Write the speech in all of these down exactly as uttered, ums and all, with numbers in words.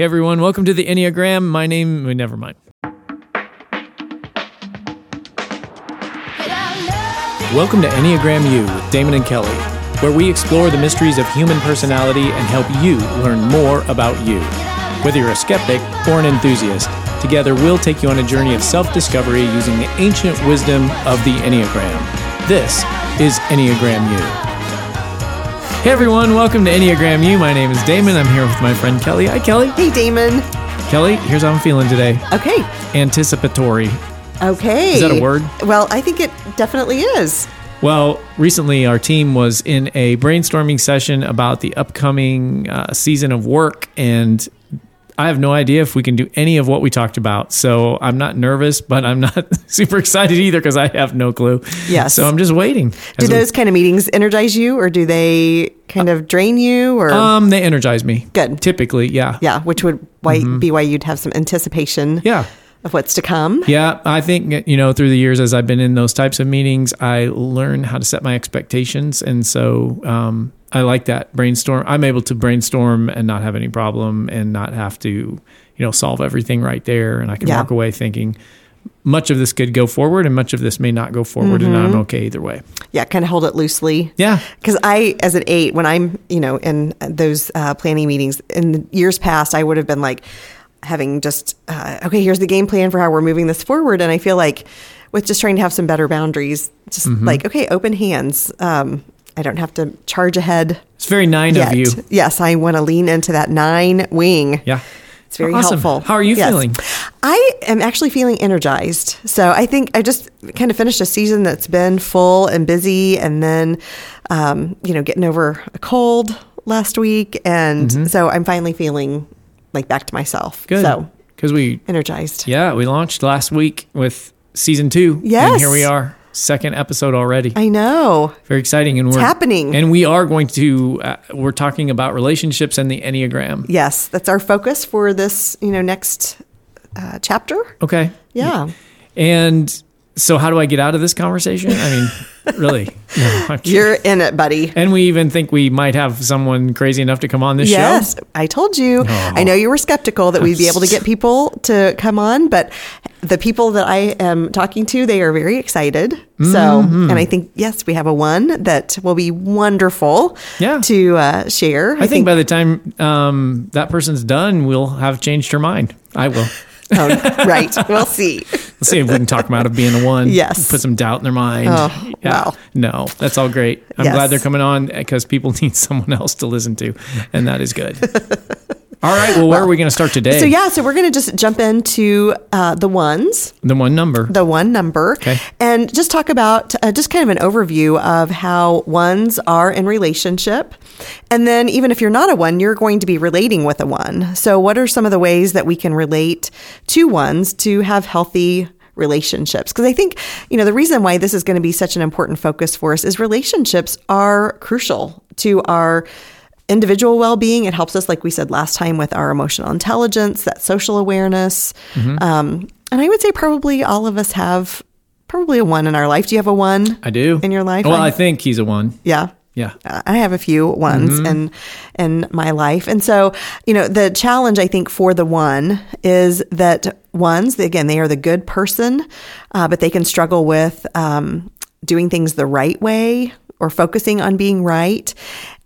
Hey everyone, welcome to the Enneagram. My name, well, never mind. Welcome to Enneagram U with Damon and Kelly, where we explore the mysteries of human personality and help you learn more about you. Whether you're a skeptic or an enthusiast, together we'll take you on a journey of self-discovery using the ancient wisdom of the Enneagram. This is Enneagram U. Hey everyone, welcome to Enneagram U. My name is Damon. I'm here with my friend Kelly. Hi, Kelly. Hey, Damon. Kelly, here's how I'm feeling today. Okay. Anticipatory. Okay. Is that a word? Well, I think it definitely is. Well, recently our team was in a brainstorming session about the upcoming uh, season of work, and I have no idea if we can do any of what we talked about. So I'm not nervous, but I'm not super excited either because I have no clue. Yes. So I'm just waiting. Do those we... kind of meetings energize you, or do they kind uh, of drain you? Or um, they energize me. Good. Typically, yeah. Yeah, which would why, mm-hmm. be why you'd have some anticipation. Yeah. Of what's to come. Yeah, I think, you know, through the years as I've been in those types of meetings, I learn how to set my expectations. And so um, I like that brainstorm. I'm able to brainstorm and not have any problem and not have to, you know, solve everything right there. And I can yeah. walk away thinking much of this could go forward and much of this may not go forward. Mm-hmm. And I'm okay either way. Yeah, kind of hold it loosely. Yeah. Because I, as an eight, when I'm, you know, in those uh, planning meetings in the years past, I would have been like, having just, uh, okay, here's the game plan for how we're moving this forward. And I feel like with just trying to have some better boundaries, just mm-hmm. like, okay, open hands. Um, I don't have to charge ahead. It's very nine yet. Of you. Yes, I want to lean into that nine wing. Yeah. It's very awesome. Helpful. How are you yes. feeling? I am actually feeling energized. So I think I just kind of finished a season that's been full and busy, and then, um, you know, getting over a cold last week. And mm-hmm. so I'm finally feeling like back to myself. Good. So, because we energized. Yeah, we launched last week with season two. Yes. And here we are, second episode already. I know. Very exciting. And it's we're, happening. And we are going to, uh, we're talking about relationships and the Enneagram. Yes, that's our focus for this, you know, next uh, chapter. Okay. Yeah. yeah. And so how do I get out of this conversation? I mean... Really? No, you're in it, buddy. And we even think we might have someone crazy enough to come on this yes, show. Yes, I told you. Oh. I know you were skeptical that we'd be able to get people to come on, but the people that I am talking to, they are very excited. Mm-hmm. So, and I think, yes, we have a one that will be wonderful yeah. to uh, share. I, I think, think by the time um, that person's done, we'll have changed her mind. I will. Oh, right. We'll see. Let's see if we can talk them out of being the one. Yes. Put some doubt in their mind. Oh, yeah. Wow. No, that's all great. I'm yes. glad they're coming on because people need someone else to listen to, and that is good. All right. Well, where well, are we going to start today? So, yeah. So, we're going to just jump into uh, the ones. The one number. The one number. Okay. And just talk about uh, just kind of an overview of how ones are in relationship. And then, even if you're not a one, you're going to be relating with a one. So, what are some of the ways that we can relate to ones to have healthy relationships? Because I think, you know, the reason why this is going to be such an important focus for us is relationships are crucial to our individual well-being. It helps us, like we said last time, with our emotional intelligence, that social awareness. Mm-hmm. Um, and I would say probably all of us have probably a one in our life. Do you have a one? I do. In your life? Well, I, I think he's a one. Yeah. Yeah. Uh, I have a few ones mm-hmm. in, in my life. And so, you know, the challenge I think for the one is that ones, again, they are the good person, uh, but they can struggle with um, doing things the right way, or focusing on being right.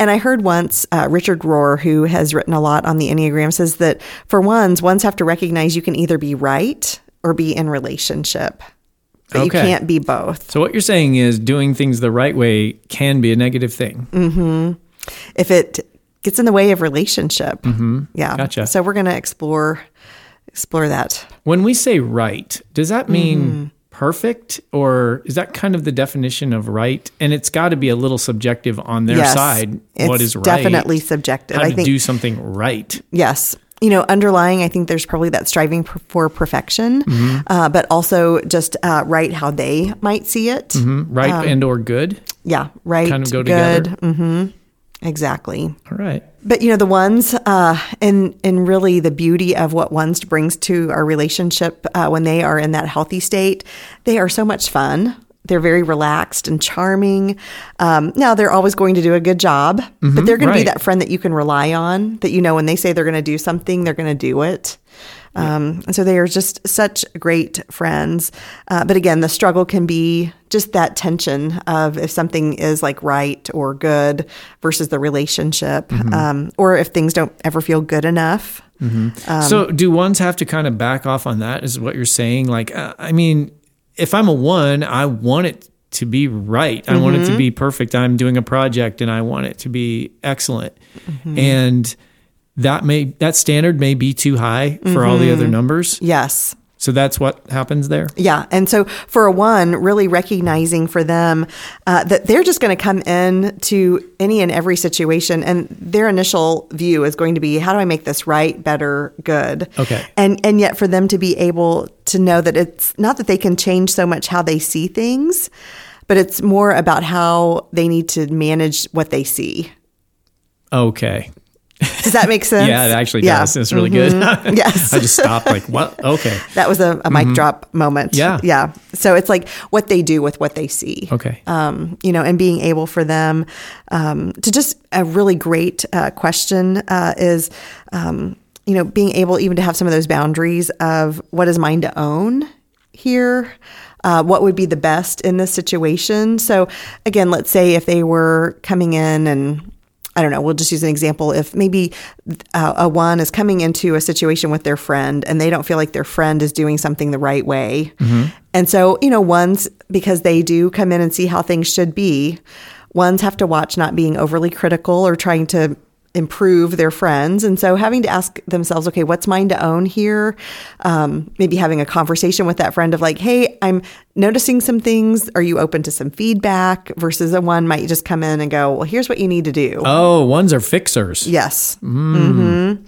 And I heard once uh, Richard Rohr, who has written a lot on the Enneagram, says that for ones, ones have to recognize you can either be right or be in relationship. But okay. you can't be both. So what you're saying is doing things the right way can be a negative thing. Mm-hmm. If it gets in the way of relationship. Mm-hmm. Yeah. Gotcha. So we're going to explore explore that. When we say right, does that mean... Mm-hmm. perfect, or is that kind of the definition of right? And it's got to be a little subjective on their yes, side. What is right? Definitely subjective. How I to think, do something right. Yes. You know, underlying, I think there's probably that striving for perfection, mm-hmm. uh, but also just uh, right how they might see it. Mm-hmm. Right um, and or good. Yeah. Right. Kind of go good, together. Mm-hmm. Exactly. All right. But, you know, the ones uh, and, and really the beauty of what ones brings to our relationship uh, when they are in that healthy state, they are so much fun. They're very relaxed and charming. Um, now, they're always going to do a good job, mm-hmm, but they're going right. to be that friend that you can rely on, that you know when they say they're going to do something, they're going to do it. Um, yeah. And so they are just such great friends. Uh, but again, the struggle can be just that tension of if something is like right or good versus the relationship, mm-hmm. um, or if things don't ever feel good enough. Mm-hmm. Um, so do ones have to kind of back off on that is what you're saying? Like, uh, I mean... If I'm a one, I want it to be right. I mm-hmm. want it to be perfect. I'm doing a project and I want it to be excellent. Mm-hmm. And that may that standard may be too high for mm-hmm. all the other numbers. Yes. So that's what happens there? Yeah. And so for a one, really recognizing for them uh, that they're just going to come in to any and every situation. And their initial view is going to be, how do I make this right, better, good? Okay. And and yet for them to be able to know that it's not that they can change so much how they see things, but it's more about how they need to manage what they see. Okay. Does that make sense? Yeah, it actually does. Yeah. It's really mm-hmm. good. Yes. I just stopped like, what? Okay. That was a, a mic mm-hmm. drop moment. Yeah. Yeah. So it's like what they do with what they see. Okay. Um, you know, and being able for them um, to just a really great uh, question uh, is, um, you know, being able even to have some of those boundaries of what is mine to own here? Uh, what would be the best in this situation? So again, let's say if they were coming in and I don't know, we'll just use an example. If maybe uh, a one is coming into a situation with their friend and they don't feel like their friend is doing something the right way. Mm-hmm. And so, you know, ones, because they do come in and see how things should be, ones have to watch not being overly critical or trying to improve their friends. And so having to ask themselves, okay, what's mine to own here? Um, maybe having a conversation with that friend of like, hey, I'm noticing some things. Are you open to some feedback? Versus a one might just come in and go, well, here's what you need to do. Oh, ones are fixers. Yes. Mm. Mm-hmm.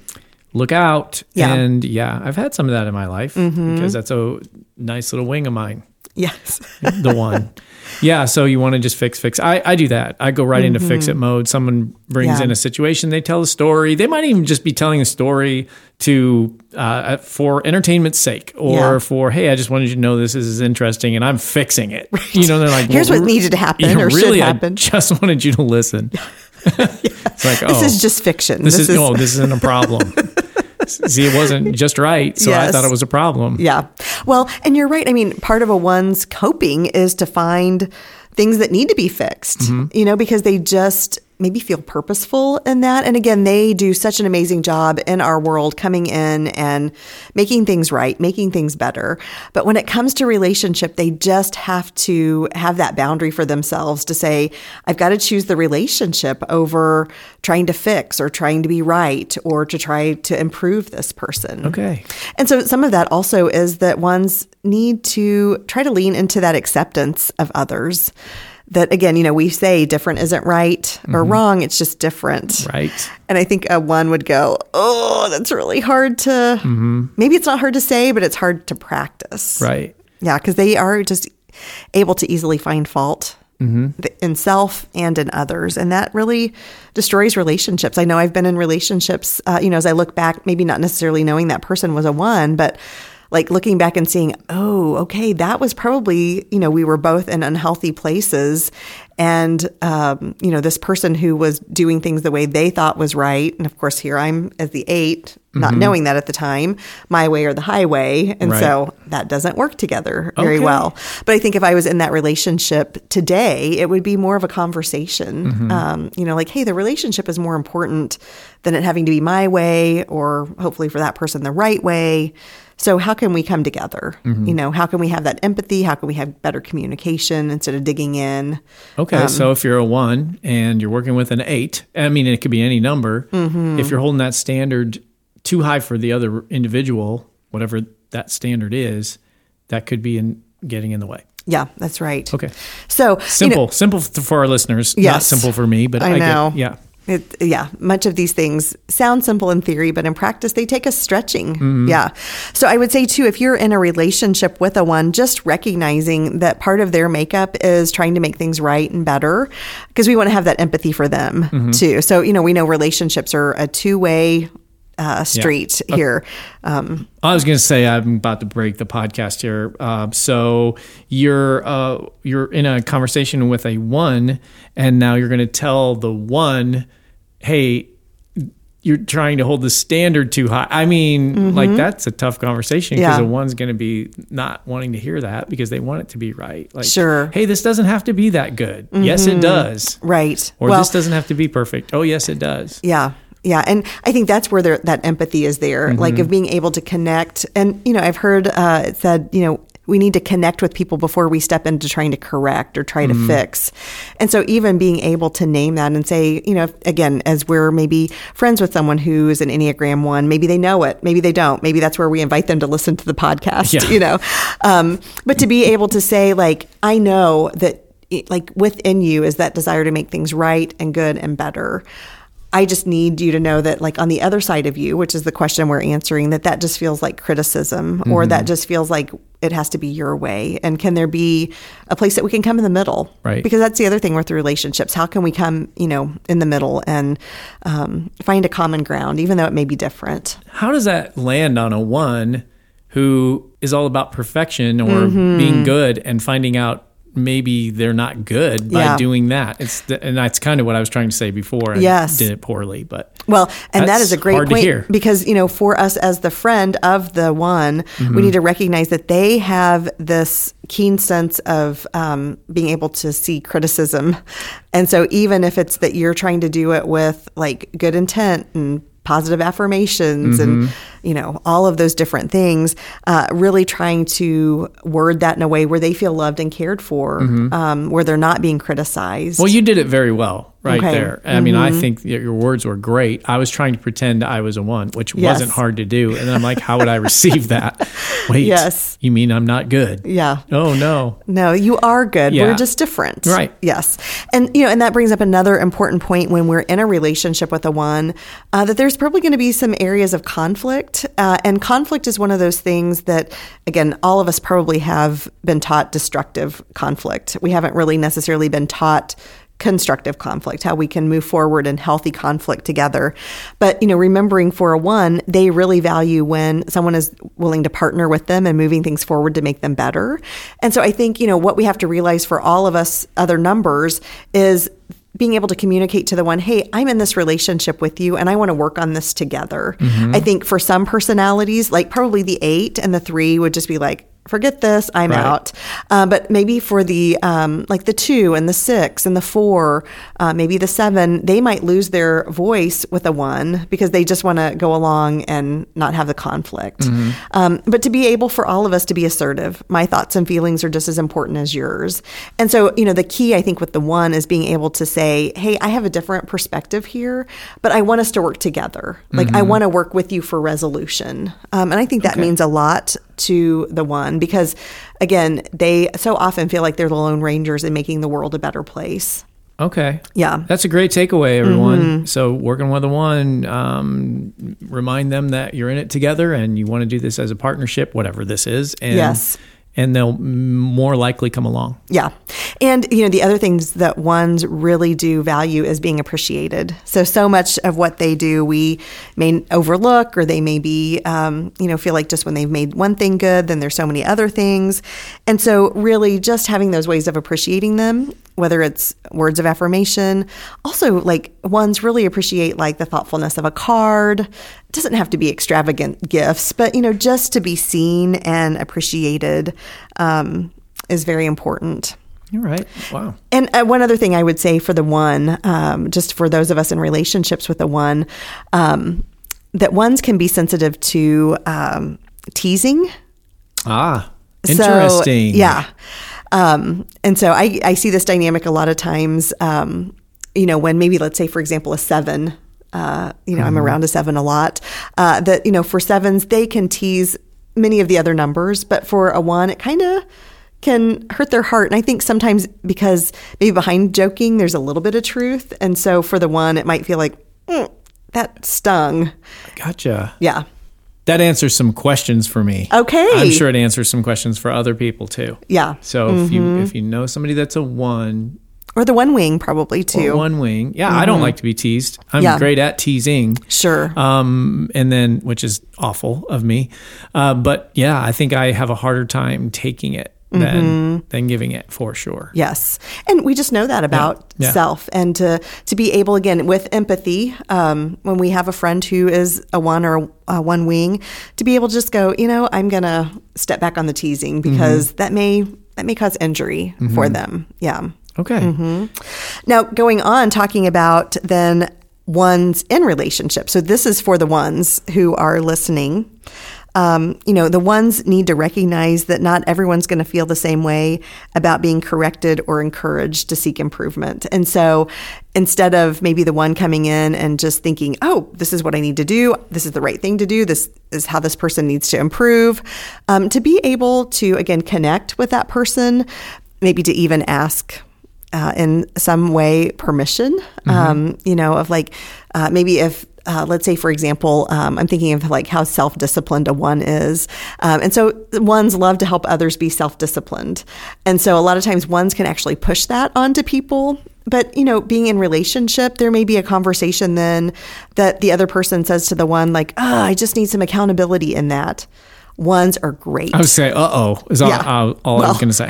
Look out. Yeah. And yeah, I've had some of that in my life mm-hmm. because that's a nice little wing of mine. Yes. The one. Yeah. So you want to just fix, fix. I, I do that. I go right mm-hmm. into fix it mode. Someone brings yeah. in a situation. They tell a story. They might even just be telling a story to uh, for entertainment's sake or yeah. for, hey, I just wanted you to know this, this is interesting and I'm fixing it. Right. You know, they're like, here's well, what needed to happen you know, or really, should happen. I just wanted you to listen. It's like, oh. This is just fiction. This, this is, is... no, this isn't a problem. See, it wasn't just right, so yes. I thought it was a problem. Yeah. Well, and you're right. I mean, part of a one's coping is to find things that need to be fixed, mm-hmm. you know, because they just maybe feel purposeful in that. And again, they do such an amazing job in our world coming in and making things right, making things better. But when it comes to relationship, they just have to have that boundary for themselves to say, I've got to choose the relationship over trying to fix or trying to be right or to try to improve this person. Okay. And so some of that also is that ones need to try to lean into that acceptance of others. That again, you know, we say different isn't right or mm-hmm. wrong. It's just different. Right. And I think a one would go, oh, that's really hard to, mm-hmm. maybe it's not hard to say, but it's hard to practice. Right. Yeah. Because they are just able to easily find fault mm-hmm. in self and in others. And that really destroys relationships. I know I've been in relationships, uh, you know, as I look back, maybe not necessarily knowing that person was a one, but like looking back and seeing, oh, okay, that was probably, you know, we were both in unhealthy places. And, um, you know, this person who was doing things the way they thought was right. And of course, here I'm as the eight, not mm-hmm. knowing that at the time, my way or the highway. And right. so that doesn't work together very okay. well. But I think if I was in that relationship today, it would be more of a conversation, mm-hmm. um, you know, like, hey, the relationship is more important than it having to be my way or hopefully for that person the right way. So how can we come together? Mm-hmm. You know, how can we have that empathy? How can we have better communication instead of digging in? Okay, um, so if you're a one and you're working with an eight, I mean, it could be any number. Mm-hmm. If you're holding that standard too high for the other individual, whatever that standard is, that could be in getting in the way. Yeah, that's right. Okay. So simple, you know, simple for our listeners. Yes. Not simple for me, but I, I know. Get, yeah. It, yeah, much of these things sound simple in theory, but in practice, they take us stretching. Mm-hmm. Yeah. So I would say, too, if you're in a relationship with a one, just recognizing that part of their makeup is trying to make things right and better, because we want to have that empathy for them, mm-hmm. too. So, you know, we know relationships are a two-way uh, street yeah. okay. here. Um, I was going to say I'm about to break the podcast here. Uh, so you're uh, you're in a conversation with a one, and now you're going to tell the one, hey, you're trying to hold the standard too high. I mean, mm-hmm. like that's a tough conversation because yeah. the one's going to be not wanting to hear that because they want it to be right. Like, sure. Hey, this doesn't have to be that good. Mm-hmm. Yes, it does. Right. Or well, this doesn't have to be perfect. Oh, yes, it does. Yeah. Yeah. And I think that's where there, that empathy is there, mm-hmm. like of being able to connect. And, you know, I've heard uh, it said, you know, we need to connect with people before we step into trying to correct or try to mm. fix. And so even being able to name that and say, you know, if, again, as we're maybe friends with someone who is an Enneagram one, maybe they know it, maybe they don't. Maybe that's where we invite them to listen to the podcast, yeah. you know. Um, but to be able to say, like, I know that, like, within you is that desire to make things right and good and better. I just need you to know that, like, on the other side of you, which is the question we're answering, that that just feels like criticism mm-hmm. or that just feels like it has to be your way. And can there be a place that we can come in the middle? Right. Because that's the other thing with relationships. How can we come, you know, in the middle and um, find a common ground, even though it may be different? How does that land on a one who is all about perfection or mm-hmm. being good and finding out maybe they're not good by yeah. doing that? It's the, and that's kind of what I was trying to say before. I yes. did it poorly, but well, and that is a great point because, you know, for us as the friend of the one, mm-hmm. we need to recognize that they have this keen sense of um, being able to see criticism. And so even if it's that you're trying to do it with like good intent and positive affirmations mm-hmm. and, you know, all of those different things, uh, really trying to word that in a way where they feel loved and cared for, mm-hmm. um, where they're not being criticized. Well, you did it very well right okay. there. I mm-hmm. mean, I think that your words were great. I was trying to pretend I was a one, which yes. wasn't hard to do. And I'm like, how would I receive that? Wait, yes. you mean I'm not good? Yeah. Oh, no. No, you are good. Yeah. We're just different. Right. Yes. And, you know, and that brings up another important point when we're in a relationship with a one, uh, that there's probably going to be some areas of conflict. Uh, and conflict is one of those things that, again, all of us probably have been taught destructive conflict. We haven't really necessarily been taught constructive conflict, how we can move forward in healthy conflict together. But, you know, remembering for a one, they really value when someone is willing to partner with them and moving things forward to make them better. And so I think, you know, what we have to realize for all of us other numbers is being able to communicate to the one, hey, I'm in this relationship with you and I want to work on this together. Mm-hmm. I think for some personalities, like probably the eight and the three would just be like, forget this, I'm right. out. Uh, but maybe for the, um, like the two and the six and the four, uh, maybe the seven, they might lose their voice with a one because they just want to go along and not have the conflict. Mm-hmm. Um, but to be able for all of us to be assertive, my thoughts and feelings are just as important as yours. And so, you know, the key I think with the one is being able to say, hey, I have a different perspective here, but I want us to work together. Like mm-hmm. I want to work with you for resolution. Um, and I think that okay. means a lot to the one because, again, they so often feel like they're the Lone Rangers in making the world a better place. Okay. Yeah. That's a great takeaway, everyone. Mm-hmm. So working with a one, um, remind them that you're in it together and you want to do this as a partnership, whatever this is. And yes. And they'll more likely come along. Yeah. And, you know, the other things that ones really do value is being appreciated. So, so much of what they do, we may overlook or they may be, um, you know, feel like just when they've made one thing good, then there's so many other things. And so really just having those ways of appreciating them, whether it's words of affirmation, also like ones really appreciate like the thoughtfulness of a card. It doesn't have to be extravagant gifts, but you know, just to be seen and appreciated um, is very important. You're right. Wow. And uh, one other thing I would say for the one, um, just for those of us in relationships with the one, um, that ones can be sensitive to um, teasing. Ah, interesting. So, yeah. Um, and so I, I see this dynamic a lot of times, um, you know, when maybe, let's say, for example, a seven, uh, you know, mm-hmm. I'm around a seven a lot, uh, that, you know, for sevens, they can tease many of the other numbers, but for a one, it kind of can hurt their heart. And I think sometimes because maybe behind joking, there's a little bit of truth. And so for the one, it might feel like, mm, that stung. Gotcha. Yeah. That answers some questions for me. Okay. I'm sure it answers some questions for other people too. Yeah. So if mm-hmm. you if you know somebody that's a one, Or the one wing, probably, too. Or one wing. Yeah, mm-hmm. I don't like to be teased. I'm yeah. great at teasing. Sure. Um, and then, which is awful of me. Uh, but yeah, I think I have a harder time taking it than mm-hmm. than giving it, for sure. Yes. And we just know that about yeah. Yeah. self. And to, to be able, again, with empathy, um, when we have a friend who is a one or a one wing, to be able to just go, you know, I'm going to step back on the teasing because mm-hmm. that may that may cause injury mm-hmm. for them. Yeah. Okay. Mm-hmm. Now, going on, talking about then ones in relationships. So this is for the ones who are listening. Um, you know, the ones need to recognize that not everyone's going to feel the same way about being corrected or encouraged to seek improvement. And so instead of maybe the one coming in and just thinking, oh, this is what I need to do. This is the right thing to do. This is how this person needs to improve. Um, to be able to, again, connect with that person, maybe to even ask uh, in some way permission, mm-hmm. um, you know, of like uh, maybe if Uh, let's say, for example, um, I'm thinking of like how self-disciplined a one is. Um, and so ones love to help others be self-disciplined. And so a lot of times ones can actually push that onto people. But, you know, being in relationship, there may be a conversation then that the other person says to the one like, oh, I just need some accountability in that. Ones are great. I would say, uh-oh, is all, yeah. all, all well, I was going to say.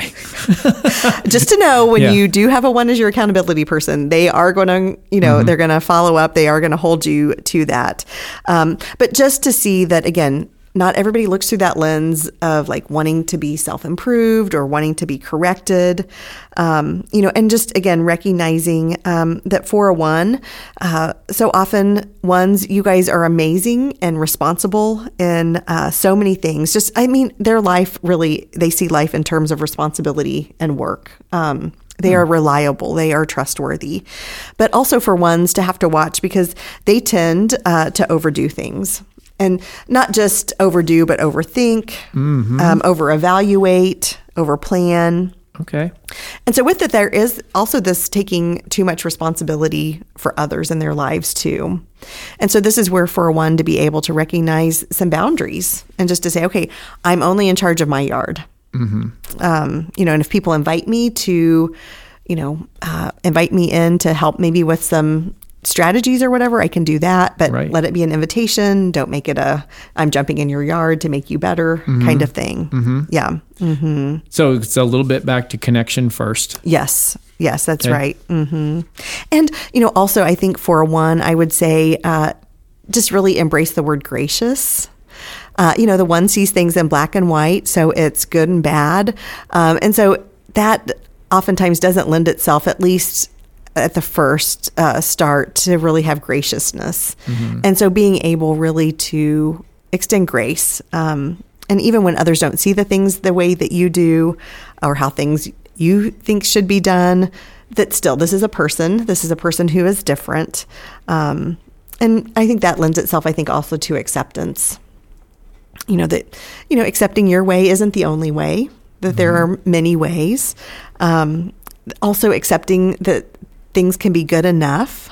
Just to know when yeah. you do have a one as your accountability person, they are going to, you know, mm-hmm. they're going to follow up. They are going to hold you to that. Um, but just to see that, again, not everybody looks through that lens of like wanting to be self-improved or wanting to be corrected, um, you know, and just, again, recognizing um, that for a one, uh, so often ones, you guys are amazing and responsible in uh, so many things. Just, I mean, their life really, they see life in terms of responsibility and work. Um They are reliable. They are trustworthy. But also for ones to have to watch because they tend uh, to overdo things. And not just overdo, but overthink, mm-hmm. um, over-evaluate, over-plan. Okay. And so with it, there is also this taking too much responsibility for others in their lives, too. And so this is where for one to be able to recognize some boundaries and just to say, okay, I'm only in charge of my yard. Mm-hmm. Um, you know, and if people invite me to, you know, uh, invite me in to help maybe with some strategies or whatever, I can do that. But right. let it be an invitation. Don't make it a I'm jumping in your yard to make you better mm-hmm. kind of thing. Mm-hmm. Yeah. Mm-hmm. So it's a little bit back to connection first. Yes. Yes, that's okay. right. Mm-hmm. And, you know, also I think for one, I would say uh, just really embrace the word gracious. Uh, you know, the one sees things in black and white, so it's good and bad. Um, and so that oftentimes doesn't lend itself, at least at the first uh, start, to really have graciousness. Mm-hmm. And so being able really to extend grace. Um, and even when others don't see the things the way that you do or how things you think should be done, that still this is a person. This is a person who is different. Um, and I think that lends itself, I think, also to acceptance. You know, that, you know, accepting your way isn't the only way, that mm-hmm. there are many ways. Um, also accepting that things can be good enough.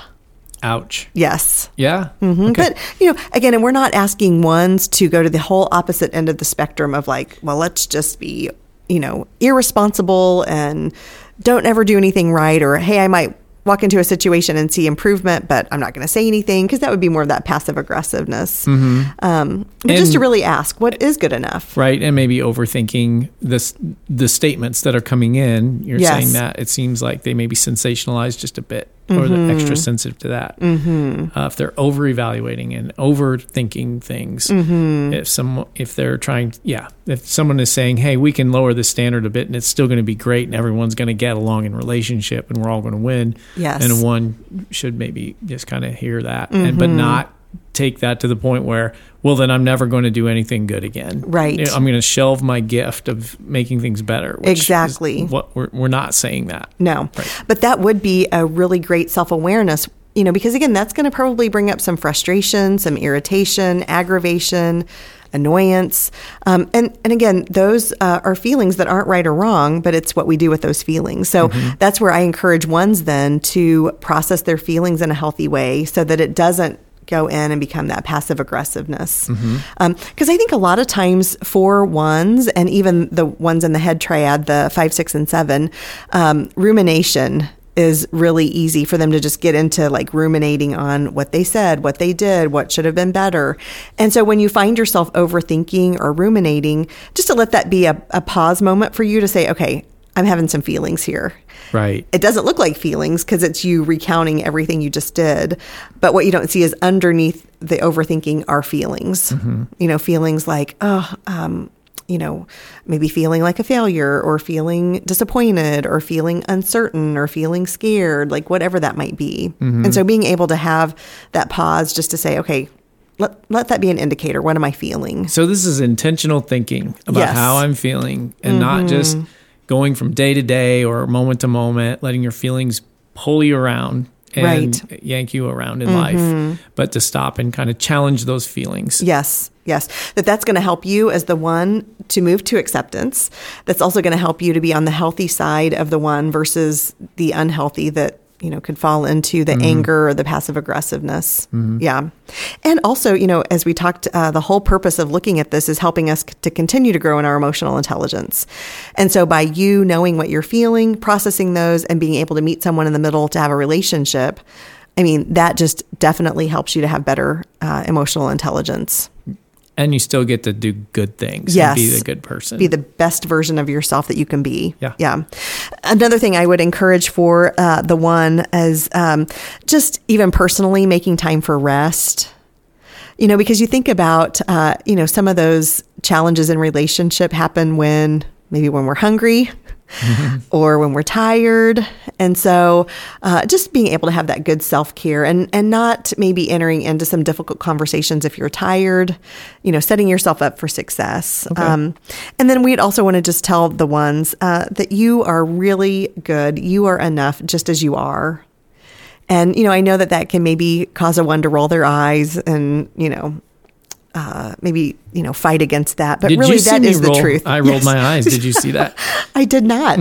Ouch. Yes. Yeah. Mm-hmm. Okay. But, you know, again, and we're not asking ones to go to the whole opposite end of the spectrum of like, well, let's just be, you know, irresponsible and don't ever do anything right. Or, hey, I might walk into a situation and see improvement, but I'm not going to say anything because that would be more of that passive aggressiveness. Mm-hmm. Um, but and, just to really ask, what is good enough? Right. And maybe overthinking this, the statements that are coming in. You're yes. saying that it seems like they may be sensationalized just a bit mm-hmm. or they're extra sensitive to that. Mm-hmm. Uh, if they're over-evaluating and overthinking things, mm-hmm. if some, if they're trying, yeah, if someone is saying, hey, we can lower the standard a bit and it's still going to be great and everyone's going to get along in relationship and we're all going to win. Yes. And one should maybe just kind of hear that, mm-hmm. and but not take that to the point where, well, then I'm never going to do anything good again. Right. I'm going to shelve my gift of making things better. Which exactly. Is what we're, we're not saying that. No. Right. But that would be a really great self-awareness, you know, because, again, that's going to probably bring up some frustration, some irritation, aggravation, annoyance. Um, and, and again, those uh, are feelings that aren't right or wrong, but it's what we do with those feelings. So mm-hmm. that's where I encourage ones then to process their feelings in a healthy way so that it doesn't go in and become that passive aggressiveness. Because mm-hmm. um, I think a lot of times for ones, and even the ones in the head triad, the five, six, and seven, um, rumination is really easy for them to just get into like ruminating on what they said, what they did, what should have been better. And so when you find yourself overthinking or ruminating, just to let that be a, a pause moment for you to say, okay, I'm having some feelings here. Right. It doesn't look like feelings because it's you recounting everything you just did. But what you don't see is underneath the overthinking are feelings, mm-hmm. you know, feelings like, oh, um, you know, maybe feeling like a failure or feeling disappointed or feeling uncertain or feeling scared, like whatever that might be. Mm-hmm. And so being able to have that pause just to say, okay, let let that be an indicator. What am I feeling? So this is intentional thinking about yes. how I'm feeling and mm-hmm. not just going from day to day or moment to moment, letting your feelings pull you around and right. yank you around in mm-hmm. life, but to stop and kind of challenge those feelings. Yes. Yes, that that's going to help you as the one to move to acceptance. That's also going to help you to be on the healthy side of the one versus the unhealthy that, you know, could fall into the mm-hmm. anger or the passive aggressiveness. Mm-hmm. Yeah. And also, you know, as we talked, uh, the whole purpose of looking at this is helping us c- to continue to grow in our emotional intelligence. And so by you knowing what you're feeling, processing those, and being able to meet someone in the middle to have a relationship, I mean, that just definitely helps you to have better uh, emotional intelligence. And you still get to do good things yes. and be the good person. Be the best version of yourself that you can be. Yeah. yeah. Another thing I would encourage for uh, the one is um, just even personally making time for rest. You know, because you think about, uh, you know, some of those challenges in relationship happen when maybe when we're hungry mm-hmm. or when we're tired. And so uh, just being able to have that good self-care and, and not maybe entering into some difficult conversations if you're tired, you know, setting yourself up for success. Okay. Um, and then we'd also want to just tell the ones uh, that you are really good. You are enough just as you are. And, you know, I know that that can maybe cause a one to roll their eyes and, you know, Uh, maybe, you know, fight against that. But did really, that is roll, the truth. I rolled yes. my eyes. Did you see that? I did not.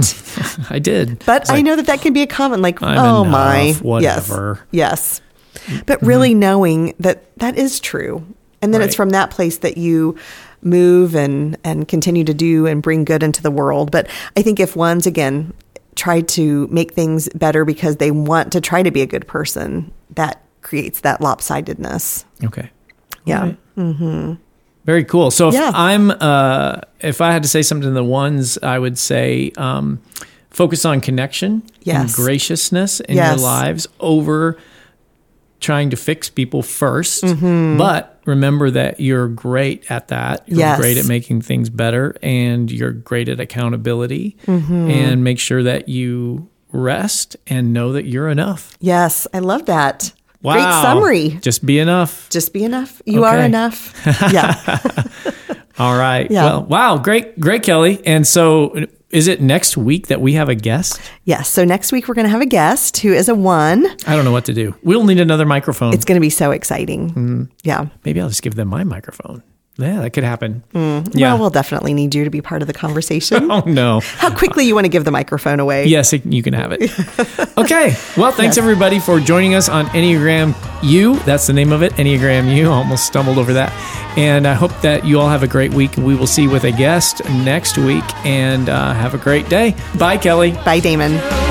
I did. But I like, know that that can be a comment like, I'm oh enough, my. Whatever. Yes. yes. But really mm-hmm. knowing that that is true. And then right. it's from that place that you move and, and continue to do and bring good into the world. But I think if one's, again, try to make things better because they want to try to be a good person, that creates that lopsidedness. Okay. Yeah. Right. Mm-hmm. Very cool. So if yeah. I'm, uh, if I had to say something to the ones, I would say, um, focus on connection yes. and graciousness in yes. your lives over trying to fix people first. Mm-hmm. But remember that you're great at that. You're yes. great at making things better and you're great at accountability mm-hmm. and make sure that you rest and know that you're enough. Yes. I love that. Wow. Great summary. Just be enough. Just be enough. You okay. are enough. Yeah. All right. Yeah. Well, wow. Great. Great, Kelly. And so is it next week that we have a guest? Yes. So next week we're going to have a guest who is a one. I don't know what to do. We'll need another microphone. It's going to be so exciting. Mm-hmm. Yeah. Maybe I'll just give them my microphone. Yeah, that could happen. Mm. Yeah. Well, we'll definitely need you to be part of the conversation. Oh, no. How quickly you want to give the microphone away. Yes, it, you can have it. Okay. Well, thanks, yes. everybody, for joining us on Enneagram U. That's the name of it, Enneagram U. I almost stumbled over that. And I hope that you all have a great week. We will see you with a guest next week. And uh, have a great day. Bye, Kelly. Bye, Damon.